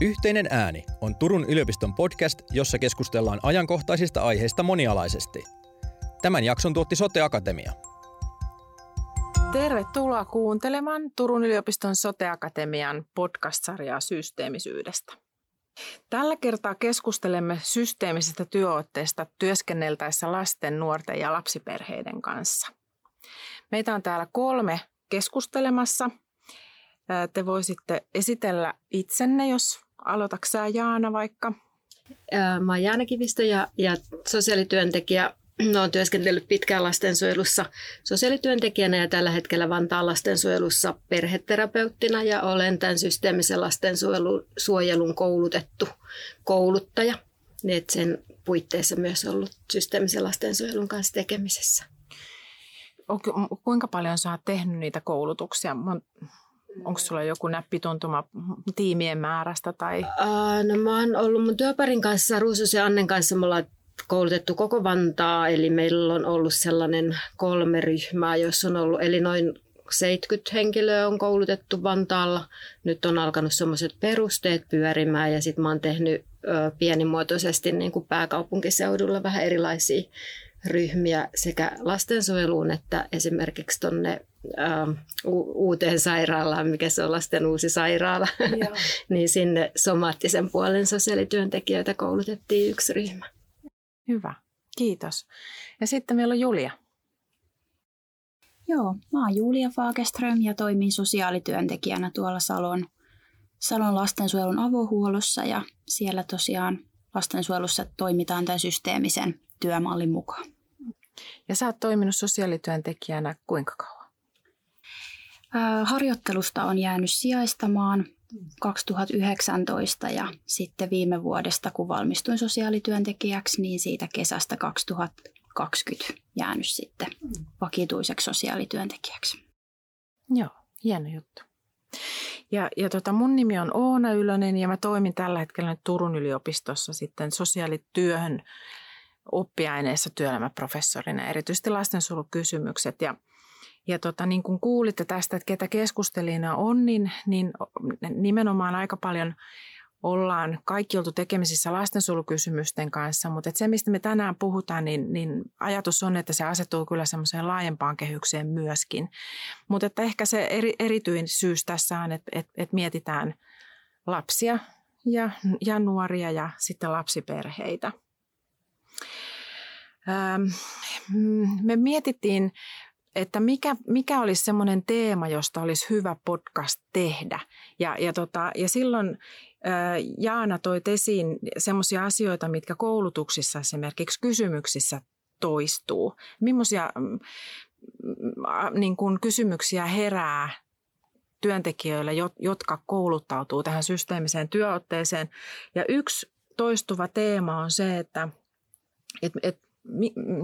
Yhteinen ääni on Turun yliopiston podcast, jossa keskustellaan ajankohtaisista aiheista monialaisesti. Tämän jakson tuotti Sote-Akatemia. Tervetuloa kuuntelemaan Turun yliopiston Sote-Akatemian podcast-sarjaa systeemisyydestä. Tällä kertaa keskustelemme systeemisestä työotteesta työskenneltäessä lasten, nuorten ja lapsiperheiden kanssa. Meitä on täällä 3 keskustelemassa. Te voisitte esitellä itsenne, jos aloitatko sä Jaana vaikka? Mä oon Jaana Kivistö ja sosiaalityöntekijä. Olen työskentellyt pitkään lastensuojelussa sosiaalityöntekijänä ja tällä hetkellä Vantaan lastensuojelussa perheterapeuttina ja olen tämän systeemisen lastensuojelun koulutettu kouluttaja. Et sen puitteissa myös ollut systeemisen lastensuojelun kanssa tekemisessä. Kuinka paljon sä oot tehnyt niitä koulutuksia? Onko sulla joku näppituntuma tiimien määrästä? Tai? No mä oon ollut mun työparin kanssa, Ruusus ja Annen kanssa, me ollaan koulutettu koko Vantaa, eli meillä on ollut sellainen 3 ryhmää, jos on ollut, eli noin 70 henkilöä on koulutettu Vantaalla. Nyt on alkanut sellaiset perusteet pyörimään ja sitten mä oon tehnyt pienimuotoisesti niin kuin pääkaupunkiseudulla vähän erilaisia ryhmiä sekä lastensuojeluun että esimerkiksi tuonne uuteen sairaalaan, mikä se on lasten uusi sairaala, niin sinne somaattisen puolen sosiaalityöntekijöitä koulutettiin 1 ryhmä. Hyvä, kiitos. Ja sitten meillä on Julia. Joo, mä oon Julia Fagerström ja toimin sosiaalityöntekijänä tuolla Salon lastensuojelun avohuollossa ja siellä tosiaan lastensuojelussa toimitaan tämän systeemisen työmallin mukaan. Ja sä oot toiminut sosiaalityöntekijänä kuinka kauan? Harjoittelusta on jäänyt sijaistamaan 2019 ja sitten viime vuodesta, kun valmistuin sosiaalityöntekijäksi, niin siitä kesästä 2020 jäänyt sitten vakituiseksi sosiaalityöntekijäksi. Joo, hieno juttu. Ja mun nimi on Oona Ylönen ja mä toimin tällä hetkellä Turun yliopistossa sitten sosiaalityöhön oppiaineessa työelämäprofessorina, erityisesti lastensuojelukysymykset. Ja niin kuin kuulitte tästä, että ketä keskustelijana on, niin nimenomaan aika paljon ollaan kaikki oltu tekemisissä lastensuojelukysymysten kanssa, mutta se, mistä me tänään puhutaan, niin ajatus on, että se asettuu kyllä semmoiseen laajempaan kehykseen myöskin. Mutta että ehkä se erityisyys tässä on, että mietitään lapsia ja nuoria ja sitten lapsiperheitä. Me mietittiin, että mikä olisi semmoinen teema, josta olisi hyvä podcast tehdä. Ja silloin Jaana toi esiin semmoisia asioita, mitkä koulutuksissa esimerkiksi kysymyksissä toistuu. Millaisia niin kuin kysymyksiä herää työntekijöillä, jotka kouluttautuu tähän systeemiseen työotteeseen? Ja yksi toistuva teema on se, että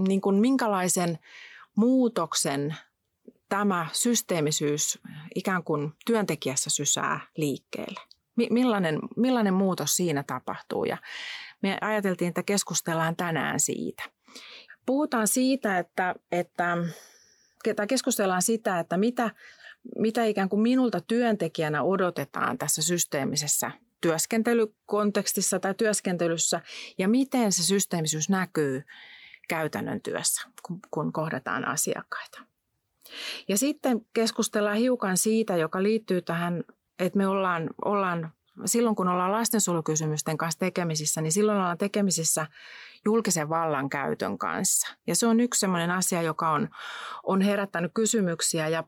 niin kuin minkälaisen muutoksen tämä systeemisyys ikään kuin työntekijässä sysää liikkeelle. Millainen muutos siinä tapahtuu? Ja me ajateltiin, että keskustellaan tänään siitä. Puhutaan siitä, että keskustellaan sitä, että mitä ikään kuin minulta työntekijänä odotetaan tässä systeemisessä työskentelykontekstissa tai työskentelyssä ja miten se systeemisyys näkyy käytännön työssä, kun kohdataan asiakkaita. Ja sitten keskustellaan hiukan siitä, joka liittyy tähän, että me ollaan silloin kun ollaan lastensuojelukysymysten kanssa tekemisissä, niin silloin ollaan tekemisissä julkisen vallan käytön kanssa. Ja se on yksi sellainen asia, joka on herättänyt kysymyksiä ja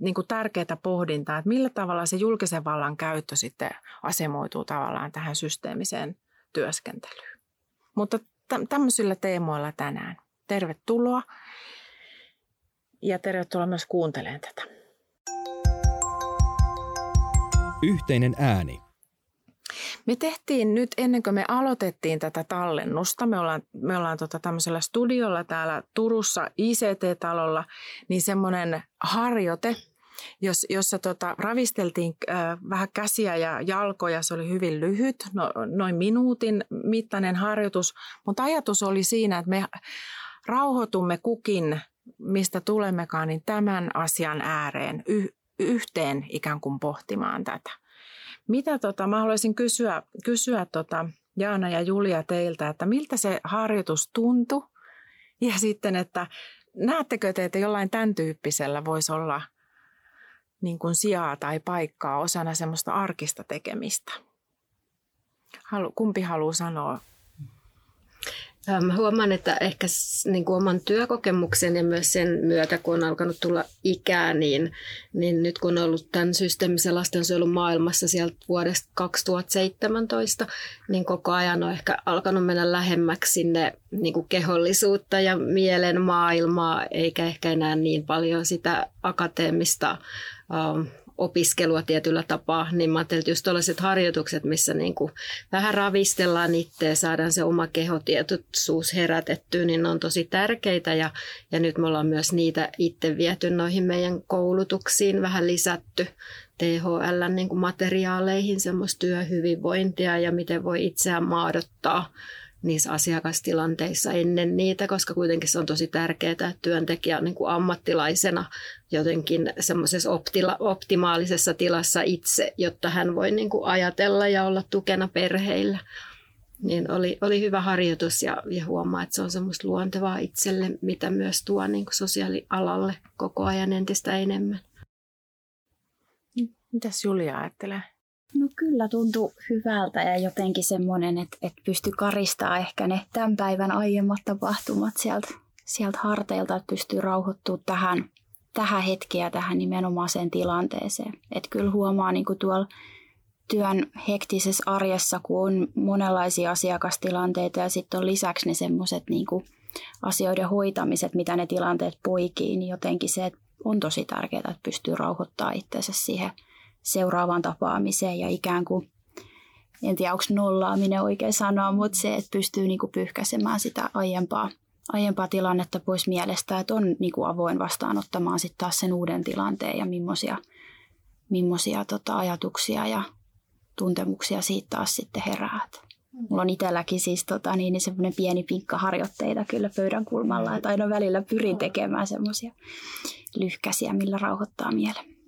niin kuin tärkeää pohdintaa, että millä tavalla se julkisen vallan käyttö sitten asemoituu tavallaan tähän systeemiseen työskentelyyn. Mutta tämmöisillä teemoilla tänään. Tervetuloa ja tervetuloa myös kuuntelemaan tätä. Yhteinen ääni. Me tehtiin nyt ennen kuin me aloitettiin tätä tallennusta, me ollaan tämmöisellä studiolla täällä Turussa ICT-talolla, niin semmoinen harjoite, jossa ravisteltiin vähän käsiä ja jalkoja, se oli hyvin lyhyt, noin minuutin mittainen harjoitus, mutta ajatus oli siinä, että me rauhoitumme kukin, mistä tulemmekaan, niin tämän asian ääreen yhteen ikään kuin pohtimaan tätä. Mitä mä haluaisin kysyä Jaana ja Julia teiltä, että miltä se harjoitus tuntui ja sitten, että näettekö te, että jollain tämän tyyppisellä voisi olla niin kuin sijaa tai paikkaa osana semmoista arkista tekemistä? Kumpi haluaa sanoa? Mä huomaan, että ehkä niin kuin oman työkokemuksen ja myös sen myötä, kun on alkanut tulla ikää, niin nyt kun on ollut tämän systeemisen lastensuojelun maailmassa sieltä vuodesta 2017, niin koko ajan on ehkä alkanut mennä lähemmäksi sinne niin kuin kehollisuutta ja mielen maailmaa, eikä ehkä enää niin paljon sitä akateemista opiskelua tietyllä tapaa, niin mä ajattelin, että just tuollaiset harjoitukset, missä niin kuin vähän ravistellaan itseä, saadaan se oma kehotietoisuus herätettyä, niin ne on tosi tärkeitä ja nyt me ollaan myös niitä itse viety noihin meidän koulutuksiin, vähän lisätty THL niin kuin materiaaleihin semmoista työhyvinvointia ja miten voi itseään maadottaa niissä asiakastilanteissa ennen niitä, koska kuitenkin se on tosi tärkeää, että työntekijä niin kuin ammattilaisena jotenkin semmoisessa optimaalisessa tilassa itse, jotta hän voi niin kuin ajatella ja olla tukena perheillä. Niin oli hyvä harjoitus ja huomaa, että se on semmoista luontevaa itselle, mitä myös tuo niin kuin sosiaalialalle koko ajan entistä enemmän. Mitäs Julia ajattelee? No kyllä tuntui hyvältä ja jotenkin semmoinen, että pystyi karistamaan ehkä ne tämän päivän aiemmat tapahtumat sieltä harteilta, että pystyi rauhoittumaan tähän hetkeen ja tähän nimenomaiseen tilanteeseen. Että kyllä huomaa niin kuin tuolla työn hektisessä arjessa, kun on monenlaisia asiakastilanteita ja sitten on lisäksi ne semmoiset niin kuin asioiden hoitamiset, mitä ne tilanteet poikii, niin jotenkin se että on tosi tärkeää, että pystyy rauhoittamaan itsensä siihen seuraavaan tapaamiseen ja ikään kuin, en tiedä onko nollaaminen oikein sanoa, mutta se, että pystyy niin kuin pyyhkäisemään sitä aiempaa tilannetta pois mielestä, että on niin kuin avoin vastaanottamaan sitten taas sen uuden tilanteen ja millaisia ajatuksia ja tuntemuksia siitä taas sitten herää. Mulla on itselläkin siis semmoinen pieni pinkka harjoitteita kyllä pöydän kulmalla, että aina välillä pyrin tekemään semmoisia lyhkäisiä, millä rauhoittaa mielen.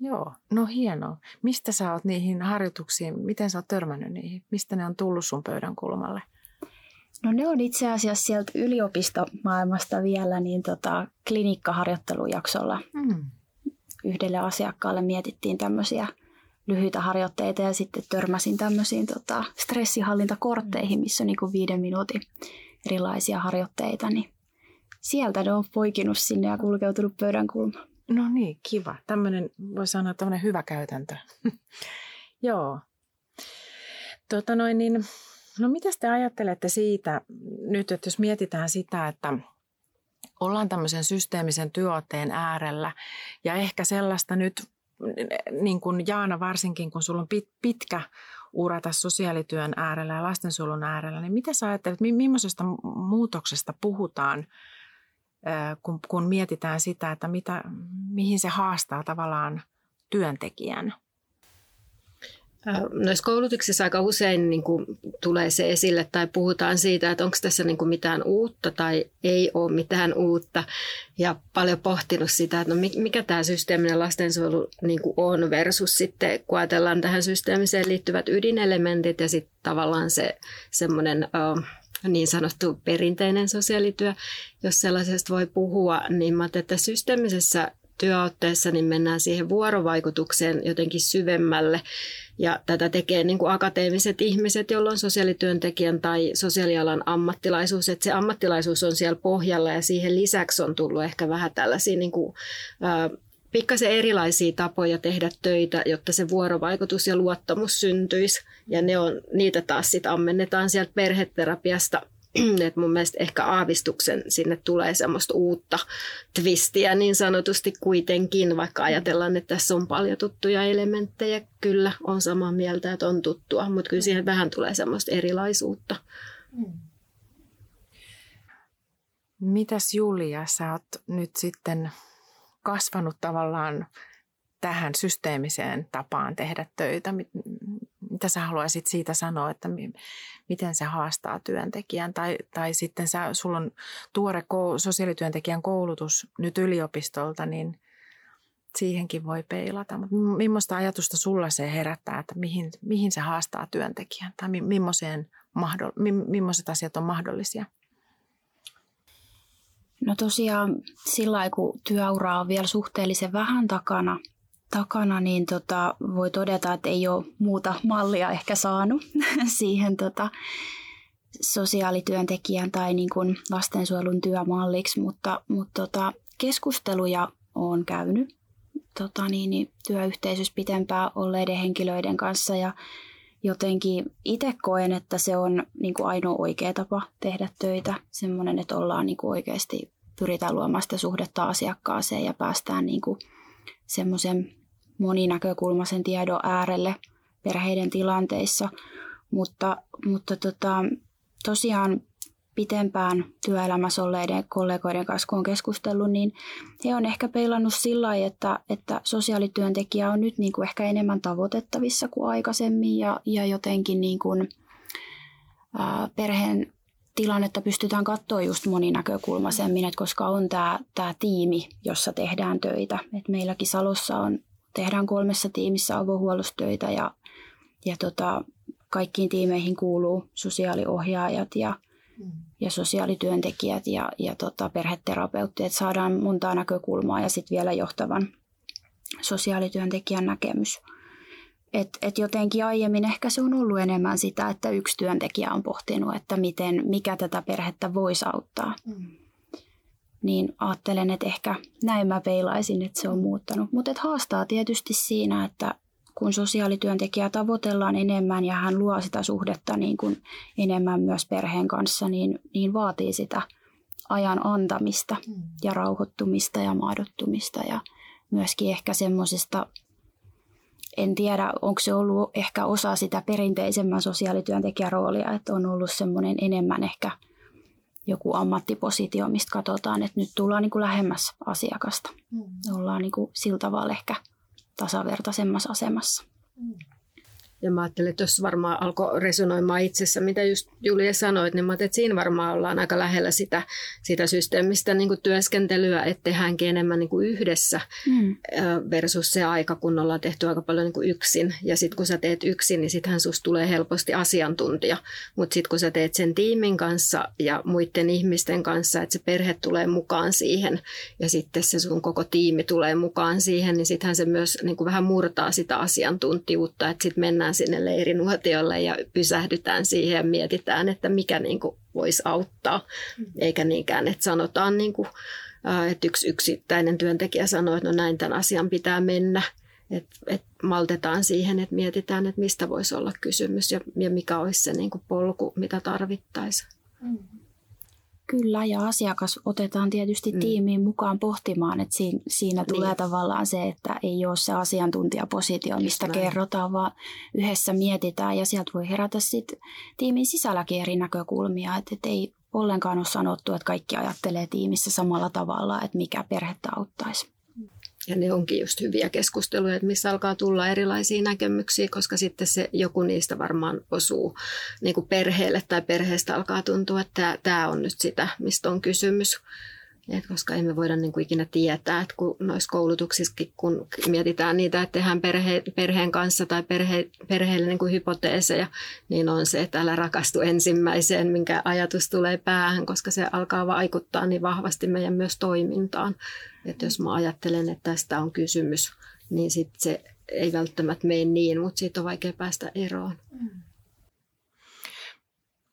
Joo, no hienoa. Mistä sä oot niihin harjoituksiin, miten sä oot törmännyt niihin? Mistä ne on tullut sun pöydän kulmalle? No ne on itse asiassa sieltä yliopistomaailmasta vielä niin klinikkaharjoittelujaksolla. Yhdelle asiakkaalle mietittiin tämmöisiä lyhyitä harjoitteita ja sitten törmäsin tämmöisiin stressihallintakortteihin, missä on niin kuin 5 minuutin erilaisia harjoitteita. Niin sieltä ne on poikinut sinne ja kulkeutunut pöydän kulmalle. No niin, kiva. Tämmöinen, voi sanoa, tämmöinen hyvä käytäntö. Joo. No mitäs te ajattelette siitä nyt, että jos mietitään sitä, että ollaan tämmöisen systeemisen työotteen äärellä ja ehkä sellaista nyt, niin kuin Jaana varsinkin, kun sulla on pitkä ura tässä sosiaalityön äärellä ja lastensuojelun äärellä, niin mitä sä ajattelet, millaisesta muutoksesta puhutaan? Kun mietitään sitä, että mihin se haastaa tavallaan työntekijän. Noissa koulutuksissa aika usein niin kuin tulee se esille tai puhutaan siitä, että onko tässä niin kuin mitään uutta tai ei ole mitään uutta. Ja paljon pohtinut sitä, että no mikä tämä systeeminen lastensuojelu niin kuin on versus sitten, kun ajatellaan tähän systeemiseen liittyvät ydinelementit ja sitten tavallaan se semmoinen niin sanottu perinteinen sosiaalityö, jos sellaisesta voi puhua, niin mä ajattelin, että systeemisessä työotteessa niin mennään siihen vuorovaikutukseen jotenkin syvemmälle ja tätä tekee niin kuin akateemiset ihmiset, joilla on sosiaalityöntekijän tai sosiaalialan ammattilaisuus, että se ammattilaisuus on siellä pohjalla ja siihen lisäksi on tullut ehkä vähän tällaisia niin kuin, pikkasen erilaisia tapoja tehdä töitä, jotta se vuorovaikutus ja luottamus syntyisi. Ja niitä taas sit ammennetaan sieltä perheterapiasta. Et mun mielestä ehkä aavistuksen sinne tulee semmoista uutta twistiä niin sanotusti kuitenkin, vaikka ajatellaan, että tässä on paljon tuttuja elementtejä. Kyllä, on samaa mieltä, että on tuttua, mutta kyllä siihen vähän tulee semmoista erilaisuutta. Mitäs Julia, sä oot nyt sitten kasvanut tavallaan tähän systeemiseen tapaan tehdä töitä. Mitä sä haluaisit siitä sanoa, että miten se haastaa työntekijän? Tai sitten sulla on tuore sosiaalityöntekijän koulutus nyt yliopistolta, niin siihenkin voi peilata. Mutta millaista ajatusta sulla se herättää, että mihin se haastaa työntekijän tai millaiset asiat on mahdollisia? No tosiaan sillä lailla, kun työuraa on vielä suhteellisen vähän takana niin voi todeta, että ei ole muuta mallia ehkä saanut siihen sosiaalityöntekijän tai niin kuin lastensuojelun työmalliksi, mutta keskusteluja on käynyt työyhteisössä pitempään olleiden henkilöiden kanssa ja jotenkin itse koen, että se on niin kuin ainoa oikea tapa tehdä töitä, semmoinen, että ollaan niin kuin oikeasti pyritään luomaan sitä suhdetta asiakkaaseen ja päästään niin kuin semmoisen moninäkökulmaisen tiedon äärelle perheiden tilanteissa, mutta tosiaan pitempään työelämässä olleiden kollegoiden kanssa, kun on keskustellut, niin he on ehkä peilannut sillä lailla, että sosiaalityöntekijä on nyt niin kuin ehkä enemmän tavoitettavissa kuin aikaisemmin ja jotenkin niin kuin, perheen tilannetta pystytään katsoa just moninäkökulmaisemmin, että koska on tämä tiimi, jossa tehdään töitä. Et meilläkin Salossa tehdään 3 tiimissä avohuollostöitä ja kaikkiin tiimeihin kuuluu sosiaaliohjaajat ja sosiaalityöntekijät ja perheterapeutteet, saadaan montaa näkökulmaa ja sitten vielä johtavan sosiaalityöntekijän näkemys. Et jotenkin aiemmin ehkä se on ollut enemmän sitä, että yksi työntekijä on pohtinut, että mikä tätä perhettä voisi auttaa. Niin ajattelen, että ehkä näin mä peilaisin, että se on muuttanut. Mutta haastaa tietysti siinä, että kun sosiaalityöntekijää tavoitellaan enemmän ja hän luo sitä suhdetta niin kuin enemmän myös perheen kanssa, niin vaatii sitä ajan antamista ja rauhoittumista ja mahdottumista ja myöskin ehkä semmoisesta, en tiedä, onko se ollut ehkä osa sitä perinteisemmän sosiaalityöntekijän roolia, että on ollut semmoinen enemmän ehkä joku ammattipositio, mistä katsotaan, että nyt tullaan niin kuin lähemmäs asiakasta. Ollaan niin kuin sillä tavalla ehkä tasavertaisemmassa asemassa. Ja mä ajattelin, että jos varmaan alkoi resonoimaan itsessä, mitä just Julia sanoit, niin mä ajattelin, että siinä varmaan ollaan aika lähellä sitä systeemistä niin kuin työskentelyä, että tehdäänkin enemmän niin kuin yhdessä versus se aika, kun ollaan tehty aika paljon niin kuin yksin. Ja sitten kun sä teet yksin, niin sittenhän susta tulee helposti asiantuntija. Mutta sitten kun sä teet sen tiimin kanssa ja muiden ihmisten kanssa, että se perhe tulee mukaan siihen ja sitten se sun koko tiimi tulee mukaan siihen, niin sittenhän se myös niin kuin vähän murtaa sitä asiantuntijuutta, että sitten mennään sinne leirinuotiolle ja pysähdytään siihen ja mietitään, että mikä niin kuin voisi auttaa. Eikä niinkään, että sanotaan, niin kuin, että yksi yksittäinen työntekijä sanoo, että no näin tämän asian pitää mennä. Että maltetaan siihen, että mietitään, että mistä voisi olla kysymys ja mikä olisi se niin kuin polku, mitä tarvittaisiin. Kyllä, ja asiakas otetaan tietysti tiimiin mukaan pohtimaan, että siinä tulee tavallaan se, että ei ole se asiantuntijapositio, mistä kerrotaan, vaan yhdessä mietitään ja sieltä voi herätä sitten tiimin sisälläkin eri näkökulmia, että ei ollenkaan ole sanottu, että kaikki ajattelee tiimissä samalla tavalla, että mikä perhettä auttaisi. Ja ne onkin just hyviä keskusteluja, että missä alkaa tulla erilaisia näkemyksiä, koska sitten se joku niistä varmaan osuu niin kuin perheelle tai perheestä alkaa tuntua, että tämä on nyt sitä, mistä on kysymys. Et koska emme voida niin kuin ikinä tietää, että kun noissa koulutuksissakin, kun mietitään niitä, että tehdään perheen kanssa tai perheelle niin kuin hypoteeseja, niin on se, että älä rakastu ensimmäiseen, minkä ajatus tulee päähän, koska se alkaa vaikuttaa niin vahvasti meidän myös toimintaan. Että jos mä ajattelen, että tästä on kysymys, niin sitten se ei välttämättä mene niin, mutta siitä on vaikea päästä eroon.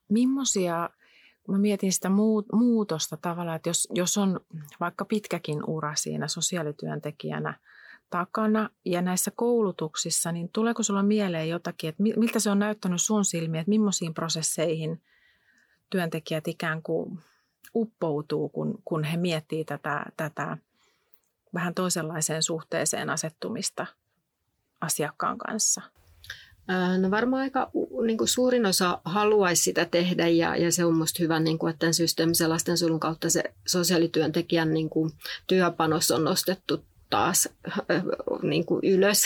Millaisia... Mä mietin sitä muutosta tavallaan, että jos on vaikka pitkäkin ura siinä sosiaalityöntekijänä takana ja näissä koulutuksissa, niin tuleeko sulla mieleen jotakin, että miltä se on näyttänyt sun silmiä, että millaisiin prosesseihin työntekijät ikään kuin uppoutuu, kun he miettii tätä vähän toisenlaiseen suhteeseen asettumista asiakkaan kanssa? No varmaan aika niin kuin suurin osa haluaisi sitä tehdä ja se on musta hyvä, niin kuin, että tämän systeemisen lastensuojelun kautta se sosiaalityöntekijän niin kuin, työpanos on nostettu taas niin kuin ylös.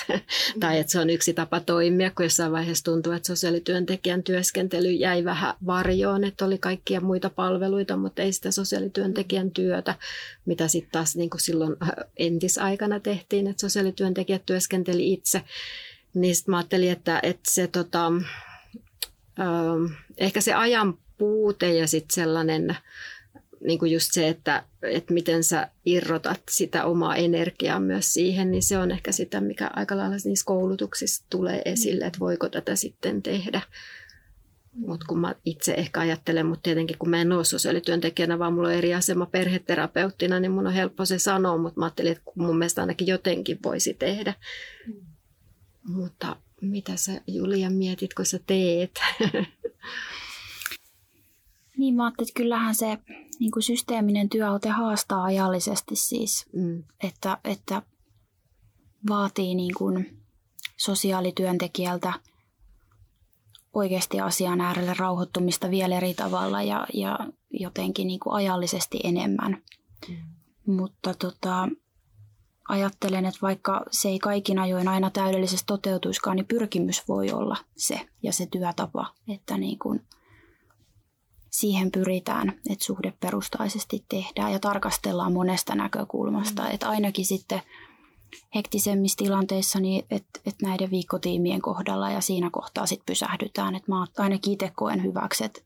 Tai että se on yksi tapa toimia, kun jossain vaiheessa tuntuu, että sosiaalityöntekijän työskentely jäi vähän varjoon, että oli kaikkia muita palveluita, mutta ei sitä sosiaalityöntekijän työtä, mitä sitten taas niin kuin silloin entisaikana tehtiin, että sosiaalityöntekijät työskenteli itse. Niin sitten mä ajattelin, että se ehkä se ajan puute ja sitten sellainen niin kuin just se, että miten sä irrotat sitä omaa energiaa myös siihen, niin se on ehkä sitä, mikä aika lailla niissä koulutuksissa tulee esille, että voiko tätä sitten tehdä. Mutta kun mä itse ehkä ajattelen, mutta tietenkin kun mä en ole sosiaalityöntekijänä, vaan mulla on eri asema perheterapeuttina, niin mun on helppo se sanoa, mutta mä ajattelin, että mun mielestä ainakin jotenkin voisi tehdä. Mutta mitä sä, Julia, mietit, kun sä teet? Niin, mä ajattelin, että kyllähän se niin kuin systeeminen työote haastaa ajallisesti siis, että vaatii niin kuin sosiaalityöntekijältä oikeasti asian äärelle rauhoittumista vielä eri tavalla ja jotenkin niin kuin ajallisesti enemmän. Mutta ajattelen, että vaikka se ei kaikin ajoin aina täydellisesti toteutuiskaan, niin pyrkimys voi olla se ja se työtapa, että niin kuin siihen pyritään, että suhdeperustaisesti tehdään ja tarkastellaan monesta näkökulmasta. Että ainakin sitten hektisemmissä tilanteissa, niin että näiden viikkotiimien kohdalla ja siinä kohtaa sitten pysähdytään. Että mä ainakin itse koen hyväksi, että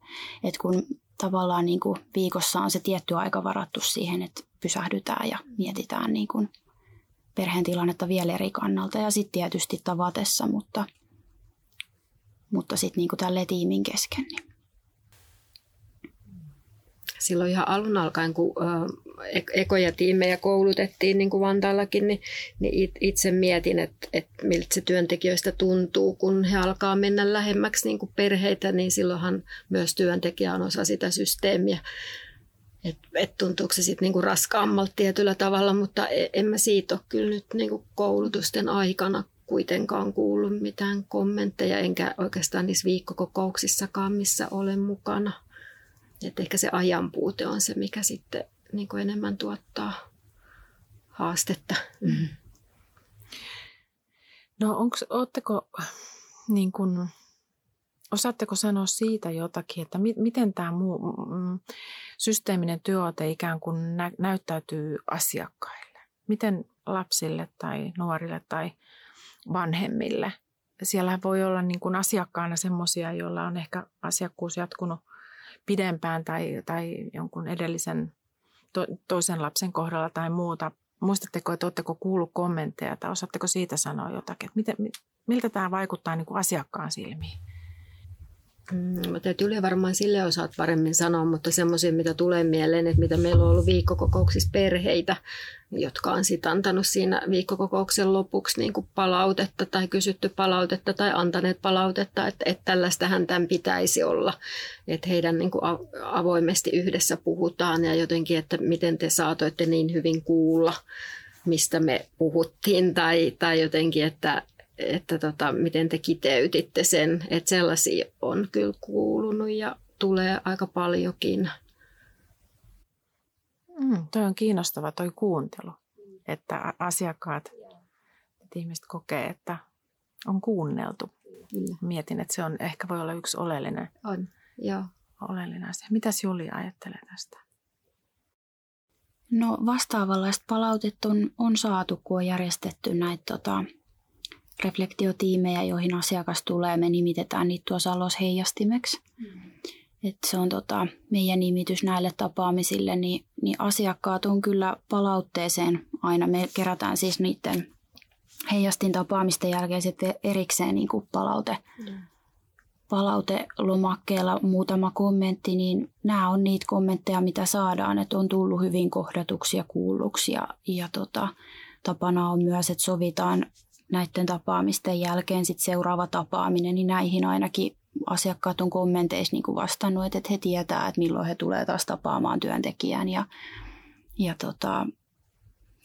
kun tavallaan niin kuin viikossa on se tietty aika varattu siihen, että pysähdytään ja mietitään niin kuin perheen tilannetta vielä eri kannalta ja sitten tietysti tavatessa, mutta sitten niin kuin tälleen tiimin kesken. Niin. Silloin ihan alun alkaen, kun ekoja tiimejä koulutettiin niin kuin Vantaallakin, niin itse mietin, että miltä se työntekijöistä tuntuu, kun he alkaa mennä lähemmäksi niin kuin perheitä, niin silloinhan myös työntekijä on osa sitä systeemiä. Et tuntuuko se sitten niinku raskaammalta tietyllä tavalla, mutta en mä siitä ole kyllä nyt niinku koulutusten aikana kuitenkaan kuullut mitään kommentteja, enkä oikeastaan niissä viikkokokouksissakaan, missä olen mukana. Et ehkä se ajanpuute on se, mikä sitten niinku enemmän tuottaa haastetta. Mm-hmm. No osaatteko sanoa siitä jotakin, että miten tämä systeeminen työote ikään kuin näyttäytyy asiakkaille? Miten lapsille tai nuorille tai vanhemmille? Siellä voi olla niin kuin asiakkaana semmoisia, joilla on ehkä asiakkuus jatkunut pidempään tai jonkun edellisen toisen lapsen kohdalla tai muuta. Muistatteko, että oletteko kuullut kommentteja tai osaatteko siitä sanoa jotakin? Miltä tämä vaikuttaa niin kuin asiakkaan silmiin? Julia varmaan sille osaat paremmin sanoa, mutta semmoisia, mitä tulee mieleen, että mitä meillä on ollut viikkokokouksissa perheitä, jotka on sitten antanut siinä viikkokokouksen lopuksi niin kuin palautetta tai kysytty palautetta tai antaneet palautetta, että tällaistähän tämän pitäisi olla. Että heidän niin kuin avoimesti yhdessä puhutaan ja jotenkin, että miten te saatoitte niin hyvin kuulla, mistä me puhuttiin tai jotenkin, että miten te kiteytitte sen, että sellaisia on kyllä kuulunut ja tulee aika paljonkin. Toi on kiinnostava toi kuuntelu, että asiakkaat, että ihmiset kokee, että on kuunneltu. Mietin, että se on, ehkä voi olla yksi oleellinen, oleellinen asia. Mitäs Julia ajattelee tästä? No vastaavanlaista palautetta on saatu, kun on järjestetty näitä reflektiotiimejä, joihin asiakas tulee, me nimitetään niitä tuossa alos heijastimeksi. Että se on meidän nimitys näille tapaamisille, niin asiakkaat on kyllä palautteeseen aina. Me kerätään siis niiden heijastin tapaamisten jälkeen sitten erikseen niin kuin palautelomakkeella muutama kommentti, niin nämä on niitä kommentteja, mitä saadaan, että on tullut hyvin kohdatuksi ja kuulluksi. Ja tapana on myös, että sovitaan näiden tapaamisten jälkeen sitten seuraava tapaaminen, niin näihin ainakin asiakkaat on kommenteissa niin kuin vastannut, että he tietää, että milloin he tulee taas tapaamaan työntekijän. Ja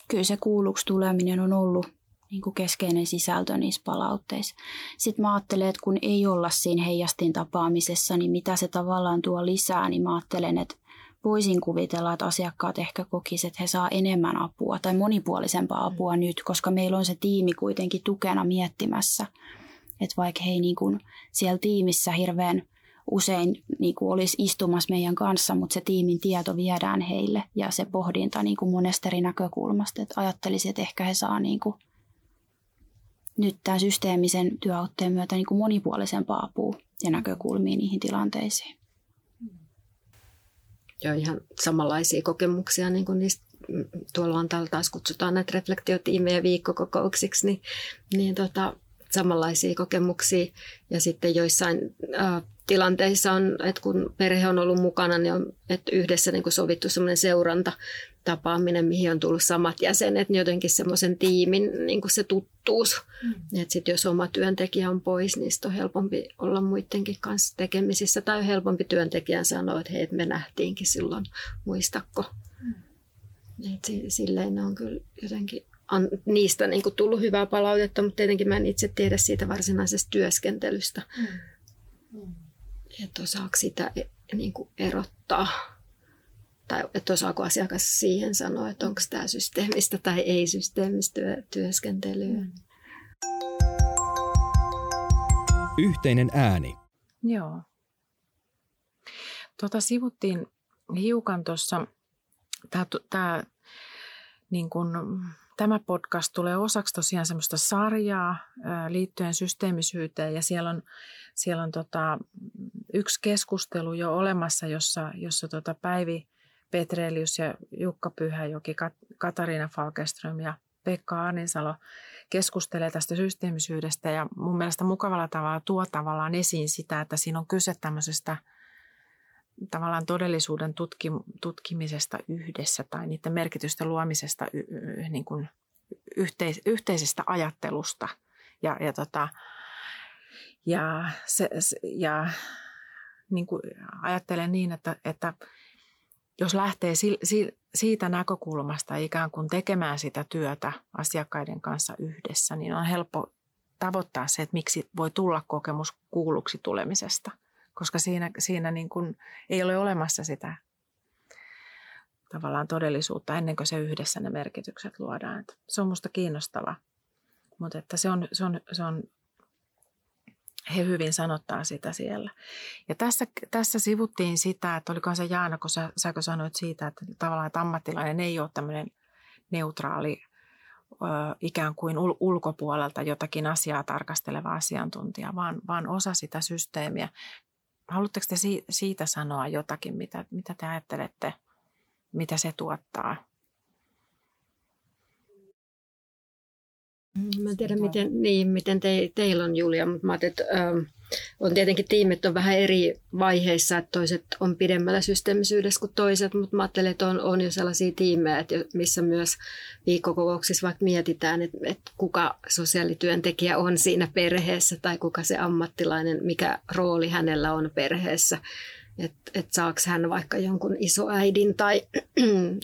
kyllä se kuulluksi tuleminen on ollut niin kuin keskeinen sisältö niissä palautteissa. Sitten mä ajattelen, että kun ei olla siinä heijastin tapaamisessa, niin mitä se tavallaan tuo lisää, niin mä ajattelen, että voisin kuvitella, että asiakkaat ehkä kokisivat, että he saa enemmän apua tai monipuolisempaa apua nyt, koska meillä on se tiimi kuitenkin tukena miettimässä. Että vaikka he ei niin kuin siellä tiimissä hirveän usein niin kuin olisi istumassa meidän kanssa, mutta se tiimin tieto viedään heille ja se pohdinta niin kuin monesta eri näkökulmasta. Että ajattelisin, että ehkä he saa niin kuin nyt tämän systeemisen työautteen myötä niin kuin monipuolisempaa apua ja näkökulmia niihin tilanteisiin. Joo, ihan samanlaisia kokemuksia, niin kuin niistä tuolla Vantaalla taas kutsutaan näitä reflektiotiimejä viikkokokouksiksi, niin samanlaisia kokemuksia. Ja sitten joissain tilanteissa on, että kun perhe on ollut mukana, niin on että yhdessä niin kuin sovittu semmoinen seurantatapaaminen, mihin on tullut samat jäsenet, niin jotenkin semmoisen tiimin niin kuin se tuttuus. Että sitten jos oma työntekijä on pois, niin sitten on helpompi olla muidenkin kanssa tekemisissä. Tai helpompi työntekijän sanoa, että hei, et me nähtiinkin silloin, muistatko? Että silleen on kyllä jotenkin... On niistä niin kuin tullut hyvää palautetta, mutta tietenkin mä en itse tiedä siitä varsinaisesta työskentelystä. Että osaako sitä niin kuin erottaa. Tai että osaako asiakas siihen sanoa, että onko tämä systeemistä tai ei systeemistä työskentelyä. Yhteinen ääni. Joo. Sivuttiin hiukan tuossa. Tämä podcast tulee osaksi tosiaan semmoista sarjaa liittyen systeemisyyteen ja siellä on yksi keskustelu jo olemassa, jossa Päivi Petrelius ja Jukka Pyhäjoki, Katariina Fagerström ja Pekka Aarninsalo keskustelee tästä systeemisyydestä ja mun mielestä mukavalla tavalla tuo tavallaan esiin sitä, että siinä on kyse tämmöisestä tavallaan todellisuuden tutkimisesta yhdessä tai niiden merkitysten luomisesta niin kuin yhteisestä ajattelusta ja niin kuin ajattelen niin, että jos lähtee siitä näkökulmasta ikään kuin tekemään sitä työtä asiakkaiden kanssa yhdessä, niin on helppo tavoittaa se, että miksi voi tulla kokemus kuulluksi tulemisesta. Koska siinä niin kuin ei ole olemassa sitä tavallaan todellisuutta ennen kuin se yhdessä ne merkitykset luodaan. Että se on musta kiinnostava, mutta että se on, he hyvin sanottaa sitä siellä. Ja tässä sivuttiin sitä, että olikohan se Jaana, kun säkö sanoit siitä, että tavallaan että ammattilainen ei ole tämmöinen neutraali ikään kuin ulkopuolelta jotakin asiaa tarkasteleva asiantuntija, vaan osa sitä systeemiä. Haluatteko te siitä sanoa jotakin, mitä te ajattelette, mitä se tuottaa? Mä en tiedä, miten teillä on, Julia, mutta mä ajattelin, että on tietenkin tiimit on vähän eri vaiheissa, että toiset on pidemmällä systeemisyydessä kuin toiset, mutta mä ajattelin, että on jo sellaisia tiimejä, että missä myös viikkokokouksissa vaikka mietitään, että kuka sosiaalityöntekijä on siinä perheessä tai kuka se ammattilainen, mikä rooli hänellä on perheessä. Että saako hän vaikka jonkun isoäidin tai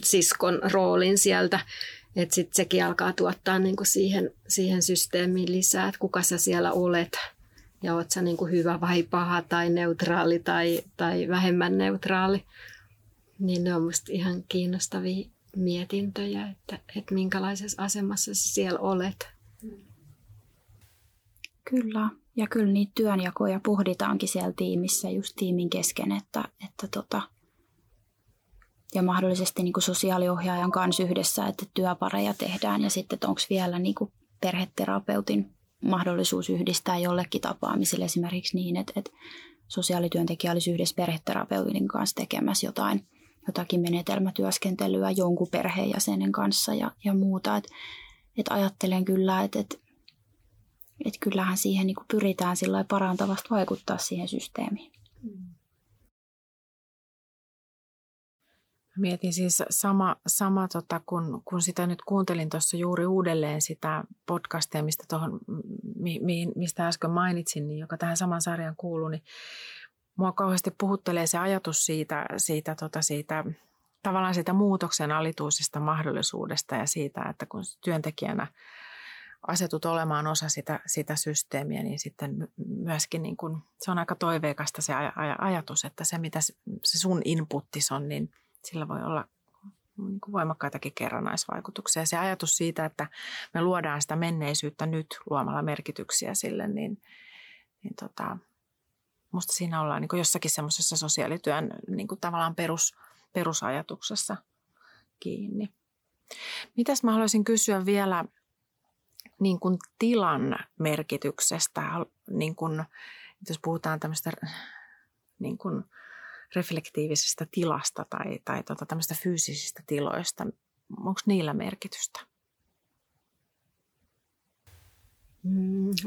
siskon roolin sieltä. Että sitten sekin alkaa tuottaa niinku siihen systeemiin lisää, että kuka sä siellä olet ja oot sä niinku hyvä vai paha tai neutraali tai vähemmän neutraali. Niin ne on musta ihan kiinnostavia mietintöjä, että minkälaisessa asemassa sä siellä olet. Kyllä, ja kyllä niitä työnjakoja pohditaankin siellä tiimissä just tiimin kesken, että ja mahdollisesti niin kuin sosiaaliohjaajan kanssa yhdessä, että työpareja tehdään ja sitten, että onko vielä niin kuin perheterapeutin mahdollisuus yhdistää jollekin tapaamiselle esimerkiksi niin, että sosiaalityöntekijä olisi yhdessä perheterapeutin kanssa tekemässä jotakin menetelmätyöskentelyä jonkun perheenjäsenen kanssa ja muuta. Että ajattelen kyllä, että kyllähän siihen niin kuin pyritään sillä parantavasti vaikuttaa siihen systeemiin. Mietin siis sama, kun sitä nyt kuuntelin tuossa juuri uudelleen sitä podcastia, mistä äsken mainitsin, niin joka tähän saman sarjan kuuluu, niin mua kauheasti puhuttelee se ajatus siitä tavallaan siitä muutoksen alituisesta mahdollisuudesta ja siitä, että kun työntekijänä asetut olemaan osa sitä systeemiä, niin sitten myöskin niin kun, se on aika toiveikasta se ajatus, että se mitä se sun inputti on, niin sillä voi olla voimakkaitakin kerrannaisvaikutuksia. Se ajatus siitä, että me luodaan sitä menneisyyttä nyt luomalla merkityksiä sille, niin musta siinä ollaan niin jossakin semmoisessa sosiaalityön niin tavallaan perusajatuksessa kiinni. Mitäs mä haluaisin kysyä vielä niin kuin tilan merkityksestä, niin kuin, jos puhutaan tämmöistä niin kuin reflektiivisestä tilasta tai tämmöistä fyysisistä tiloista, onko niillä merkitystä?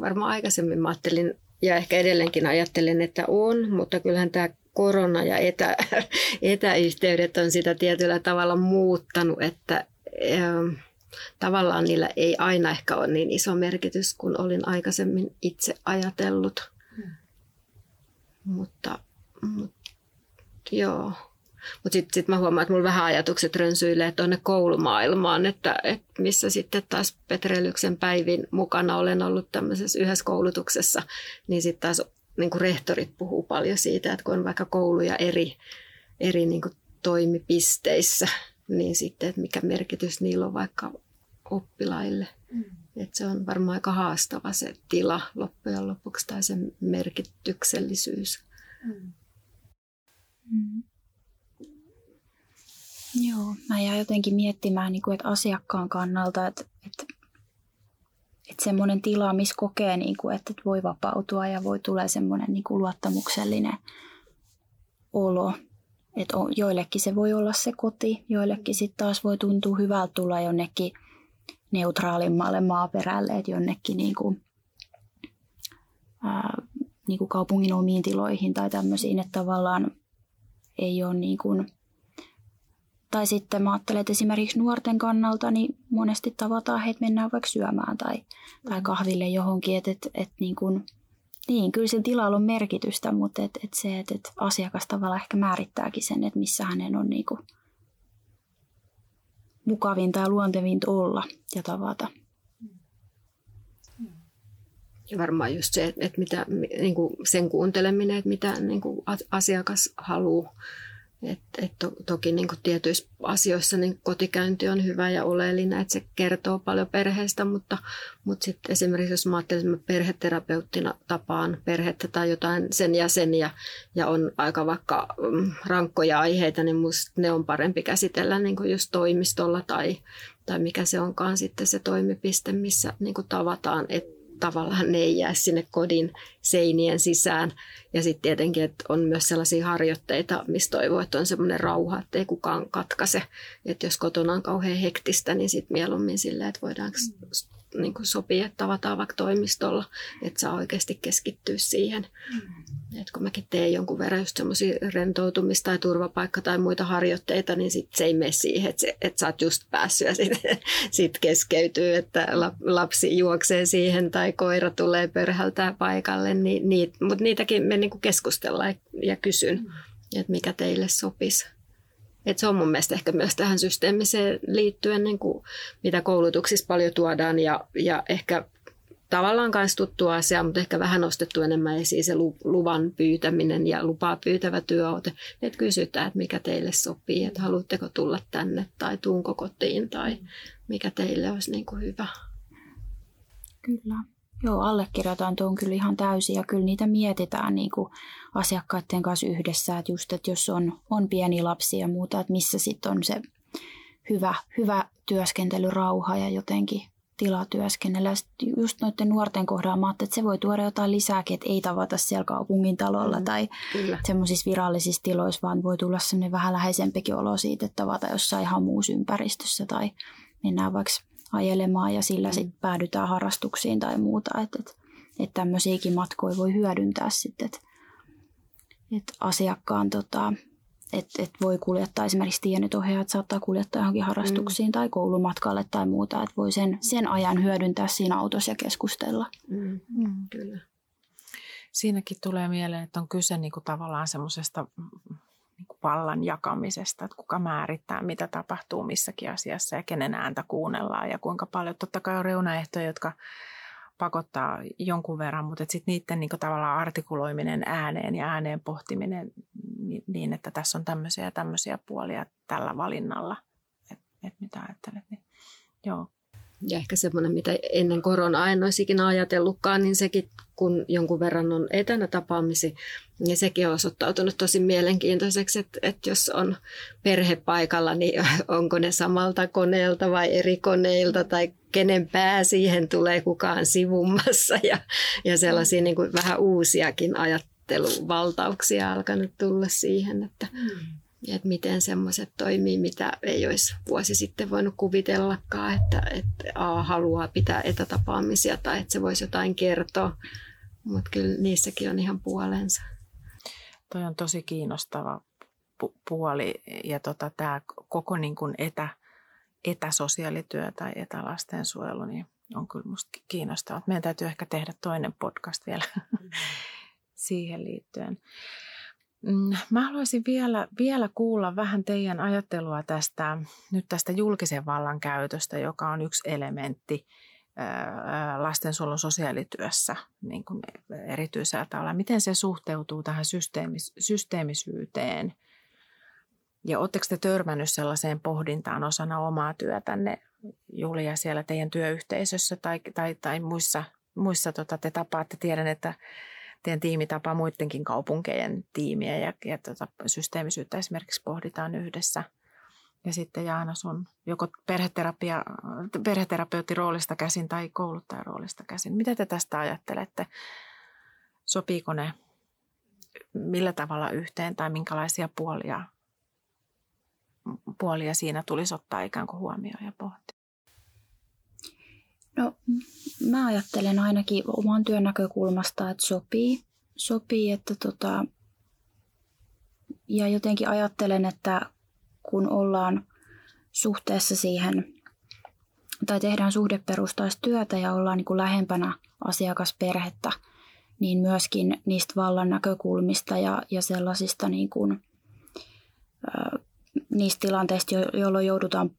Varmaan aikaisemmin mä ajattelin ja ehkä edelleenkin ajattelen, että on, mutta kyllähän tämä korona ja etäyhteydet on sitä tietyllä tavalla muuttanut, että tavallaan niillä ei aina ehkä ole niin iso merkitys kuin olin aikaisemmin itse ajatellut. Mutta sitten mä huomaan, että mulla vähän ajatukset rönsyilee tuonne koulumaailmaan, että missä sitten taas Petrelyksen päivin mukana olen ollut tämmöisessä yhdessä koulutuksessa, niin sitten taas niin kuin rehtorit puhuu paljon siitä, että kun on vaikka kouluja eri niin kuin toimipisteissä, niin sitten, että mikä merkitys niillä on vaikka oppilaille. Että se on varmaan aika haastava se tila loppujen lopuksi tai sen merkityksellisyys. Joo, mä jäin jotenkin miettimään, että asiakkaan kannalta, että semmoinen tila, missä kokee, että voi vapautua ja voi tulla semmoinen luottamuksellinen olo. Että joillekin se voi olla se koti, joillekin sitten taas voi tuntua hyvältä tulla jonnekin neutraalimmalle maaperälle, että jonnekin niin kuin kaupungin omiin tiloihin tai tämmöisiin, että tavallaan ei ole niin kuin... Tai sitten mä ajattelen, että esimerkiksi nuorten kannalta niin monesti tavataan, että mennään vaikka syömään tai kahville johonkin, että niin kuin... Niin, kyllä sillä tilalla on merkitystä, mutta se asiakas tavallaan ehkä määrittääkin sen, että missä hänen on niinku mukavinta ja luontevinta olla ja tavata. Ja varmaan just se, että mitä, niinku sen kuunteleminen, että mitä niinku asiakas haluaa. Toki niinku tietyissä asioissa niin kotikäynti on hyvä ja oleellinen, että se kertoo paljon perheestä, mutta sitten esimerkiksi jos mä ajattelen, että mä perheterapeuttina tapaan perhettä tai jotain sen jäseniä ja on aika vaikka rankkoja aiheita, niin musta ne on parempi käsitellä niinku just toimistolla tai mikä se onkaan sitten se toimipiste, missä niinku tavataan, että tavallaan ne ei jää sinne kodin seinien sisään. Ja sitten tietenkin, että on myös sellaisia harjoitteita, missä toivoo, että on semmoinen rauha, että ei kukaan katkaise. Että jos kotona on kauhean hektistä, niin sitten mieluummin silleen, että voidaanko niin kuin sopia, että tavataan vaikka toimistolla, että saa oikeasti keskittyä siihen. Että kun mäkin teen jonkun verran just semmoisia rentoutumista tai turvapaikka tai muita harjoitteita, niin sitten se ei mene siihen, että sä oot just päässyt ja sit keskeytyy, että lapsi juoksee siihen tai koira tulee pörhältää paikalle. Mutta niitäkin me niinku keskustellaan ja kysyn, että mikä teille sopisi. Et se on mun mielestä ehkä myös tähän systeemiseen liittyen, niin kuin mitä koulutuksissa paljon tuodaan ja ehkä tavallaan myös tuttu asia, mutta ehkä vähän nostettu enemmän esiin se luvan pyytäminen ja lupaa pyytävä työote. Että kysytään, että mikä teille sopii, että haluatteko tulla tänne tai tuunko kotiin tai mikä teille olisi niin kuin hyvä. Kyllä. Joo, allekirjoitan tuon kyllä ihan täysin ja kyllä niitä mietitään niin kuin asiakkaiden kanssa yhdessä, että just, että jos on pieni lapsi ja muuta, että missä sitten on se hyvä työskentelyrauha ja jotenkin tila työskennellä. Ja just noiden nuorten kohdalla mä ajattelin, että se voi tuoda jotain lisääkin, että ei tavata siellä kaupungin talolla tai semmoisissa virallisissa tiloissa, vaan voi tulla semmoinen vähän läheisempikin olo siitä, että tavata jossain ihan muussa ympäristössä tai mennään vaikka ajelemaan ja sillä sitten päädytään harrastuksiin tai muuta. Että tämmöisiäkin matkoja voi hyödyntää sitten, että asiakkaan, että voi kuljettaa esimerkiksi tienyt ohjaajat saattaa kuljettaa johonkin harrastuksiin tai koulumatkalle tai muuta, että voi sen ajan hyödyntää siinä autossa ja keskustella. Kyllä. Siinäkin tulee mieleen, että on kyse niinku tavallaan semmoisesta niinku vallan jakamisesta, että kuka määrittää, mitä tapahtuu missäkin asiassa ja kenen ääntä kuunnellaan ja kuinka paljon. Totta kai on reunaehtoja, jotka pakottaa jonkun verran, mutta sitten niiden niin tavallaan artikuloiminen ääneen ja ääneen pohtiminen niin, että tässä on tämmöisiä ja tämmöisiä puolia tällä valinnalla, että mitä ajattelet. Niin, joo. Ja ehkä semmoinen, mitä ennen koronaa en olisi ikinä ajatellutkaan, niin sekin, kun jonkun verran on etänä tapaamisi, niin sekin on osoittautunut tosi mielenkiintoiseksi, että jos on perhe paikalla, niin onko ne samalta koneelta vai eri koneilta, tai kenen pää siihen tulee kukaan sivummassa, ja sellaisia niin kuin vähän uusiakin ajatteluvaltauksia alkanut tulla siihen, että miten semmoiset toimii, mitä ei olisi vuosi sitten voinut kuvitellakaan, että haluaa pitää etätapaamisia tai että se voisi jotain kertoa, mutta kyllä niissäkin on ihan puolensa. Toi on tosi kiinnostava puoli ja tämä koko niin kuin etäsosiaalityö tai etälastensuojelu niin on kyllä musta kiinnostavaa. Meidän täytyy ehkä tehdä toinen podcast vielä siihen liittyen. Mä haluaisin vielä kuulla vähän teidän ajattelua tästä julkisen vallan käytöstä, joka on yksi elementti lastensuojelun sosiaalityössä niin kuin erityisellä tavalla. Miten se suhteutuu tähän systeemisyyteen? Ja ootteko te törmännyt sellaiseen pohdintaan osana omaa työtänne, Julia, siellä teidän työyhteisössä tai muissa te tapaatte? Tiedän, että teidän tiimi tapaa muidenkin kaupunkejen tiimiä ja systeemisyyttä esimerkiksi pohditaan yhdessä. Ja sitten Jaana sun joko perheterapeutin roolista käsin tai kouluttajan roolista käsin. Mitä te tästä ajattelette? Sopiiko ne millä tavalla yhteen tai minkälaisia puolia siinä tulisi ottaa ikään kuin huomioon ja pohtia? No, mä ajattelen ainakin oman työn näkökulmasta, että sopii, että ja jotenkin ajattelen, että kun ollaan suhteessa siihen tai tehdään suhdeperustaista työtä ja ollaan niin kuin lähempänä asiakasperhettä, niin myöskin niistä vallan näkökulmista ja sellaisista niin kuin, niistä tilanteista, jolloin joudutaan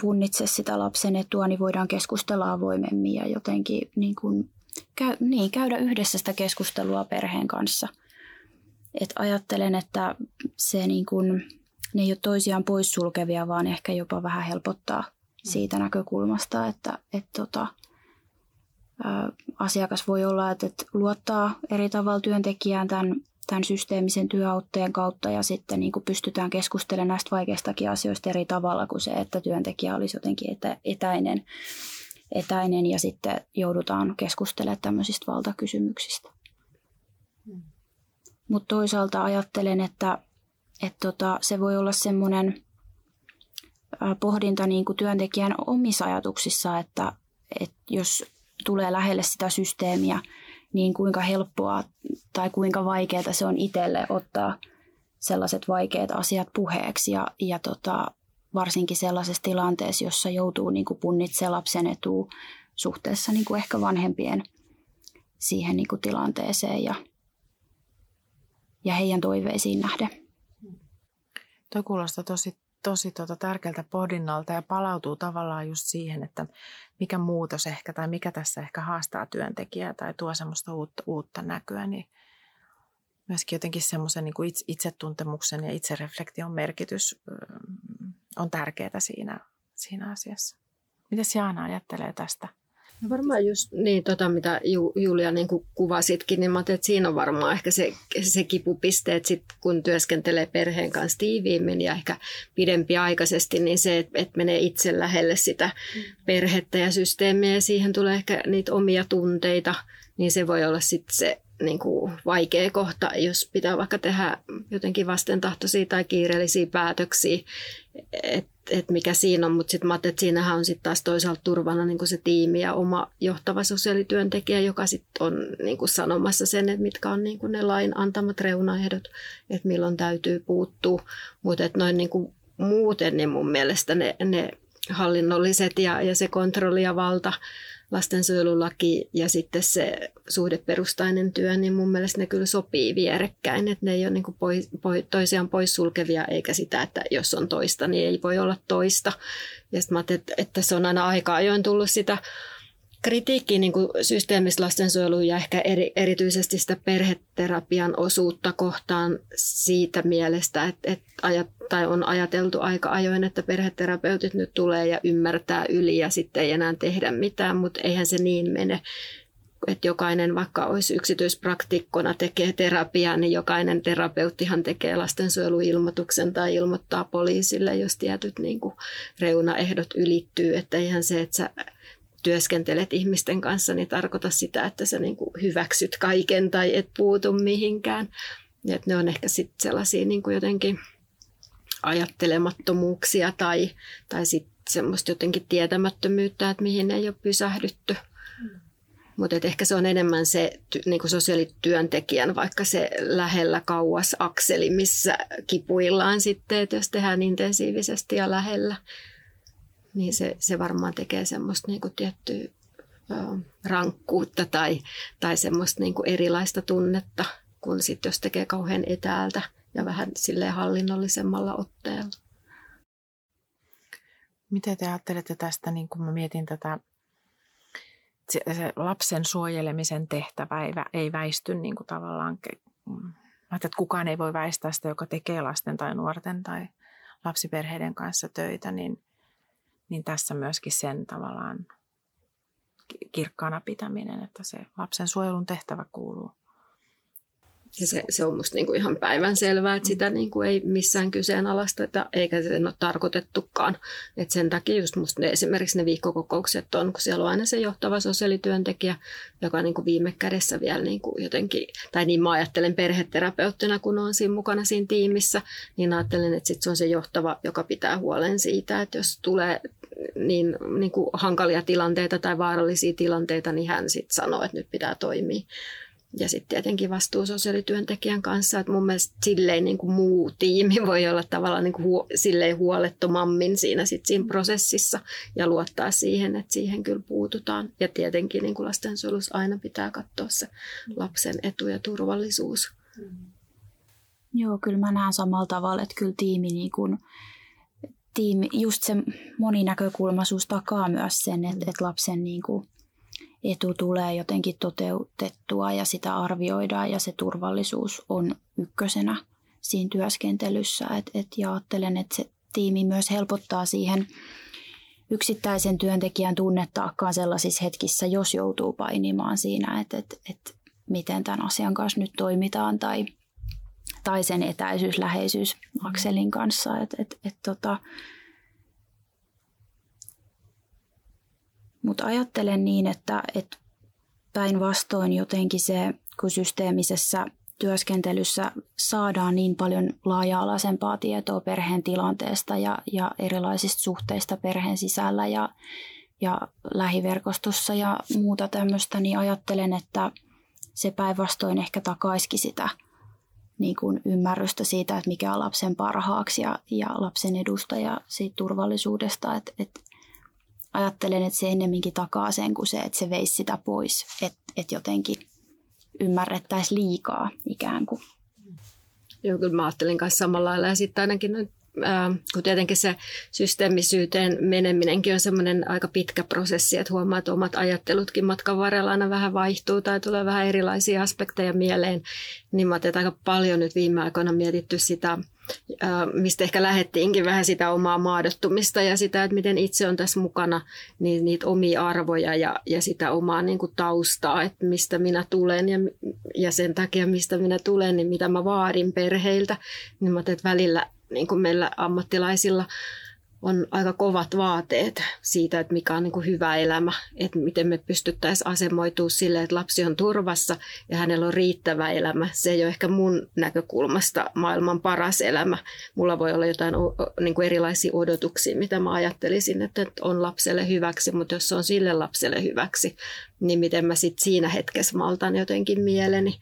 punnitse sitä lapsen etua, niin voidaan keskustella avoimemmin ja jotenkin niin kuin, käydä yhdessä sitä keskustelua perheen kanssa. Et ajattelen, että se, niin kuin, ne ei ole toisiaan poissulkevia, vaan ehkä jopa vähän helpottaa siitä näkökulmasta, että asiakas voi olla, että luottaa eri tavalla työntekijään tämän systeemisen työautteen kautta ja sitten niin kuin pystytään keskustelemaan näistä vaikeistakin asioista eri tavalla kuin se, että työntekijä olisi jotenkin etäinen ja sitten joudutaan keskustelemaan tämmöisistä valtakysymyksistä. Mutta toisaalta ajattelen, että se voi olla semmoinen pohdinta niin kuin työntekijän omissa ajatuksissa, että jos tulee lähelle sitä systeemiä, niin kuinka helppoa tai kuinka vaikeaa se on itselle ottaa sellaiset vaikeat asiat puheeksi ja varsinkin sellaisessa tilanteessa, jossa joutuu niin kuin punnitsemaan lapsen etua suhteessa niin kuin ehkä vanhempien siihen niin kuin tilanteeseen ja heidän toiveisiin nähden. Tuo kuulostaa tosi tärkeältä pohdinnalta ja palautuu tavallaan just siihen, että mikä muutos ehkä tai mikä tässä ehkä haastaa työntekijää tai tuo semmoista uutta näkyä, niin myöskin jotenkin semmoisen niin kuin itsetuntemuksen ja itsereflektion merkitys on tärkeää siinä asiassa. Mitäs Jaana ajattelee tästä? No varmaan just niin, mitä Julia niin kuin kuvasitkin, niin mä ajattelin, että siinä on varmaan ehkä se kipupiste, että sit, kun työskentelee perheen kanssa tiiviimmin ja ehkä pidempiaikaisesti, niin se, että menee itse lähelle sitä perhettä ja systeemiä ja siihen tulee ehkä niitä omia tunteita, niin se voi olla sitten se niin kuin vaikea kohta, jos pitää vaikka tehdä jotenkin vastentahtoisia tai kiireellisiä päätöksiä, että mikä siinä on, mutta sitten mä ajattelin, että siinähän on sitten taas toisaalta turvana niin kuin se tiimi ja oma johtava sosiaalityöntekijä, joka sitten on niin kuin sanomassa sen, että mitkä on niin kuin ne lain antamat reunaehdot, että milloin täytyy puuttua, mutta että noin niin kuin muuten niin mun mielestä ne hallinnolliset ja se kontrolli ja valta, lastensuojelulaki ja sitten se suhdeperustainen työ, niin mun mielestä ne kyllä sopii vierekkäin, että ne ei ole niin kuin toisiaan poissulkevia, eikä sitä, että jos on toista, niin ei voi olla toista. Ja sitten mä ajattelin, että tässä on aina aika ajoin tullut sitä kritiikkiä niin kuin systeemistä lastensuojeluun ja ehkä erityisesti sitä perheterapian osuutta kohtaan siitä mielestä, että on ajateltu aika ajoin, että perheterapeutit nyt tulee ja ymmärtää yli ja sitten ei enää tehdä mitään, mutta eihän se niin mene. Että jokainen, vaikka olisi yksityispraktikkona, tekee terapiaa, niin jokainen terapeuttihan tekee lastensuojeluilmoituksen tai ilmoittaa poliisille, jos tietyt niin kuin reunaehdot ylittyy. Että eihän se, että sä työskentelet ihmisten kanssa, niin tarkoita sitä, että sä niin kuin hyväksyt kaiken tai et puutu mihinkään. Et ne on ehkä sitten sellaisia niin kuin jotenkin ajattelemattomuuksia tai sitten semmoista jotenkin tietämättömyyttä, että mihin ei ole pysähdytty. Mutta ehkä se on enemmän se niinku sosiaalityöntekijän vaikka se lähellä kauas akseli, missä kipuillaan sitten, että jos tehdään intensiivisesti ja lähellä, niin se varmaan tekee semmoista niinku tiettyä rankkuutta tai semmoista niinku erilaista tunnetta, kun sitten jos tekee kauhean etäältä ja vähän silleen hallinnollisemmalla otteella. Mitä te ajattelette tästä, niin kun mä mietin tätä? Se lapsen suojelemisen tehtävä ei väisty niin kuin tavallaan, että kukaan ei voi väistää sitä, joka tekee lasten tai nuorten tai lapsiperheiden kanssa töitä, niin tässä myöskin sen tavallaan kirkkaana pitäminen, että se lapsen suojelun tehtävä kuuluu. Ja se on musta niinku ihan päivänselvää, että sitä niinku ei missään kyseenalaisteta, eikä sen ole tarkoitettukaan. Et sen takia just musta esimerkiksi ne viikkokokoukset on, kun siellä on aina se johtava sosiaalityöntekijä, joka niinku viime kädessä vielä niinku jotenkin, tai niin mä ajattelen perheterapeuttina, kun on siinä mukana siinä tiimissä, niin ajattelen, että sit se on se johtava, joka pitää huolen siitä, että jos tulee niin kuin hankalia tilanteita tai vaarallisia tilanteita, niin hän sit sanoo, että nyt pitää toimia. Ja sitten tietenkin vastuu sosiaalityöntekijän kanssa, että mun mielestä silleen niin kuin muu tiimi voi olla tavallaan niin kuin silleen huolettomammin siinä prosessissa ja luottaa siihen, että siihen kyllä puututaan. Ja tietenkin niin kuin lastensuojelussa aina pitää katsoa se lapsen etu ja turvallisuus. Joo, kyllä mä näen samalla tavalla, että kyllä tiimi just se moninäkökulmaisuus takaa myös sen, että lapsen niin kuin etu tulee jotenkin toteutettua ja sitä arvioidaan ja se turvallisuus on ykkösenä siinä työskentelyssä. Ja ajattelen, että se tiimi myös helpottaa siihen yksittäisen työntekijän tunnetaakkaan sellaisissa hetkissä, jos joutuu painimaan siinä, että miten tämän asian kanssa nyt toimitaan tai sen etäisyys, läheisyys akselin kanssa. Mutta ajattelen niin, että päinvastoin jotenkin se, kun systeemisessä työskentelyssä saadaan niin paljon laaja-alaisempaa tietoa perheen tilanteesta ja erilaisista suhteista perheen sisällä ja lähiverkostossa ja muuta tämmöistä, niin ajattelen, että se päinvastoin ehkä takaisikin sitä niin kuin ymmärrystä siitä, että mikä on lapsen parhaaksi ja lapsen edusta ja siitä turvallisuudesta, että ajattelen, että se ennemminkin takaa sen kuin se, että se veisi sitä pois, että jotenkin ymmärrettäisiin liikaa ikään kuin. Joo, kyllä mä ajattelin kanssa samalla lailla. Ja sitten ainakin nyt, kun tietenkin se systeemisyyteen meneminenkin on semmoinen aika pitkä prosessi, että huomaa, että omat ajattelutkin matkan varrella aina vähän vaihtuu tai tulee vähän erilaisia aspekteja mieleen, niin mä ajattelin, että aika paljon nyt viime aikoina mietitty sitä, mistä ehkä lähdettiinkin vähän sitä omaa maadottumista ja sitä, että miten itse on tässä mukana, niin niitä omia arvoja ja sitä omaa niin kuin taustaa, että mistä minä tulen ja sen takia mistä minä tulen, niin mitä mä vaadin perheiltä. Niin mä ajattelin, että välillä niin kuin meillä ammattilaisilla on aika kovat vaateet siitä, että mikä on niin kuin hyvä elämä, että miten me pystyttäisiin asemoitua silleen, että lapsi on turvassa ja hänellä on riittävä elämä. Se ei ole ehkä mun näkökulmasta maailman paras elämä. Mulla voi olla jotain niin kuin erilaisia odotuksia, mitä mä ajattelisin, että on lapselle hyväksi, mutta jos se on sille lapselle hyväksi, niin miten mä sitten siinä hetkessä maltan jotenkin mieleni,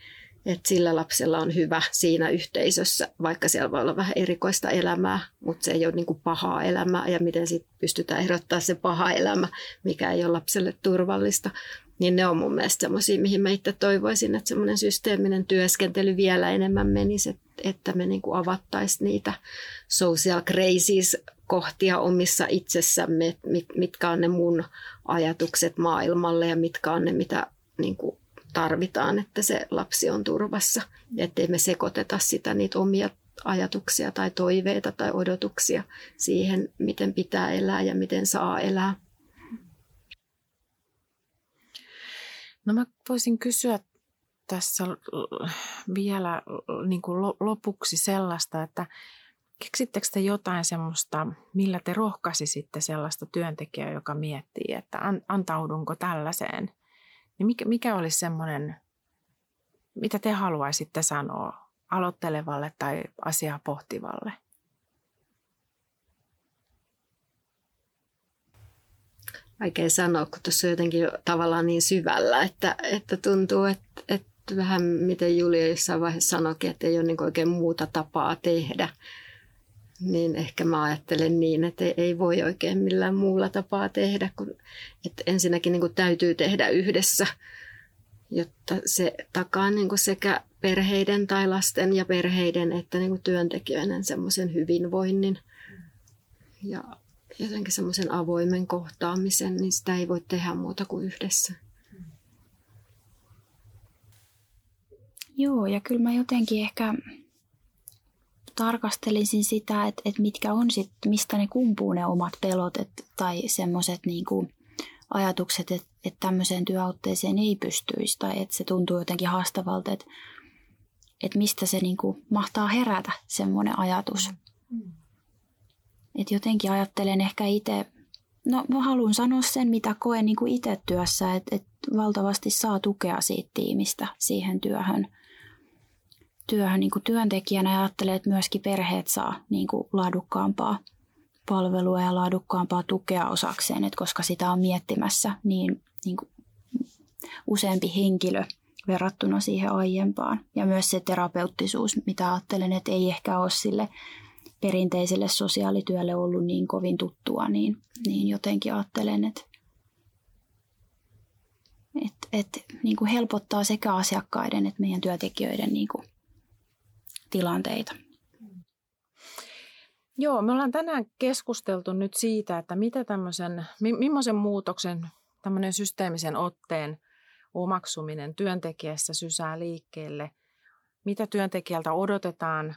että sillä lapsella on hyvä siinä yhteisössä, vaikka siellä voi olla vähän erikoista elämää, mutta se ei ole niin kuin pahaa elämää ja miten sitten pystytään ehdottaa se paha elämä, mikä ei ole lapselle turvallista. Niin ne on mun mielestä semmoisia, mihin mä itse toivoisin, että semmoinen systeeminen työskentely vielä enemmän menisi, että me niin kuin avattaisiin niitä social crises kohtia omissa itsessämme, mitkä on ne mun ajatukset maailmalle ja mitkä on ne, mitä niin kuin tarvitaan, että se lapsi on turvassa. Ettei me sekoiteta sitä niitä omia ajatuksia tai toiveita tai odotuksia siihen, miten pitää elää ja miten saa elää. No mä voisin kysyä tässä vielä niin kuin lopuksi sellaista, että keksittekö te jotain semmoista, millä te rohkaisisitte sellaista työntekijää, joka miettii, että antaudunko tällaiseen? Niin mikä olisi semmoinen, mitä te haluaisitte sanoa aloittelevalle tai asiaa pohtivalle? Vaikea sanoa, kun tuossa on jotenkin tavallaan niin syvällä, että tuntuu, että vähän miten Julia jossain vaiheessa sanoikin, että ei ole niin oikein muuta tapaa tehdä. Niin ehkä mä ajattelen niin, että ei voi oikein millään muulla tapaa tehdä, kun että ensinnäkin niin kuin täytyy tehdä yhdessä, jotta se takaa niin kuin sekä perheiden tai lasten ja perheiden että niin kuin työntekijöiden semmoisen hyvinvoinnin ja jotenkin semmoisen avoimen kohtaamisen, niin sitä ei voi tehdä muuta kuin yhdessä. Joo, ja kyllä mä jotenkin ehkä tarkastelisin sitä, että mitkä on sit, mistä ne kumpuu ne omat pelot tai semmoiset niinku ajatukset, että tämmöiseen työautteeseen ei pystyisi tai että se tuntuu jotenkin haastavalta, että mistä se niinku mahtaa herätä semmoinen ajatus. Että jotenkin ajattelen ehkä itse, no mä haluan sanoa sen, mitä koen niinku itse työssä, että valtavasti saa tukea siitä tiimistä siihen työhön niin kuin työntekijänä ja ajattelee, että myöskin perheet saa niin kuin laadukkaampaa palvelua ja laadukkaampaa tukea osakseen, että koska sitä on miettimässä niin kuin useampi henkilö verrattuna siihen aiempaan. Ja myös se terapeuttisuus, mitä ajattelen, että ei ehkä ole sille perinteiselle sosiaalityölle ollut niin kovin tuttua, niin jotenkin ajattelen, että niin kuin helpottaa sekä asiakkaiden että meidän työntekijöiden niin kuin tilanteita. Joo, me ollaan tänään keskusteltu nyt siitä, että mitä millaisen muutoksen tämmöinen systeemisen otteen omaksuminen työntekijässä sysää liikkeelle, mitä työntekijältä odotetaan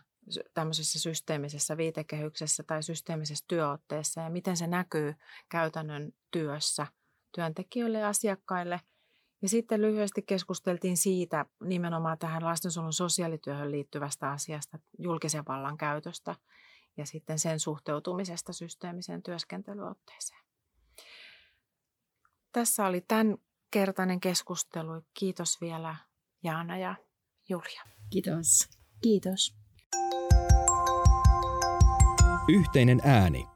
tämmöisessä systeemisessä viitekehyksessä tai systeemisessä työotteessa ja miten se näkyy käytännön työssä työntekijöille ja asiakkaille. Ja sitten lyhyesti keskusteltiin siitä nimenomaan tähän lastensuojelun sosiaalityöhön liittyvästä asiasta, julkisen vallan käytöstä ja sitten sen suhteutumisesta systeemiseen työskentelyotteeseen. Tässä oli tämänkertainen keskustelu. Kiitos vielä Jaana ja Julia. Kiitos. Kiitos. Yhteinen ääni.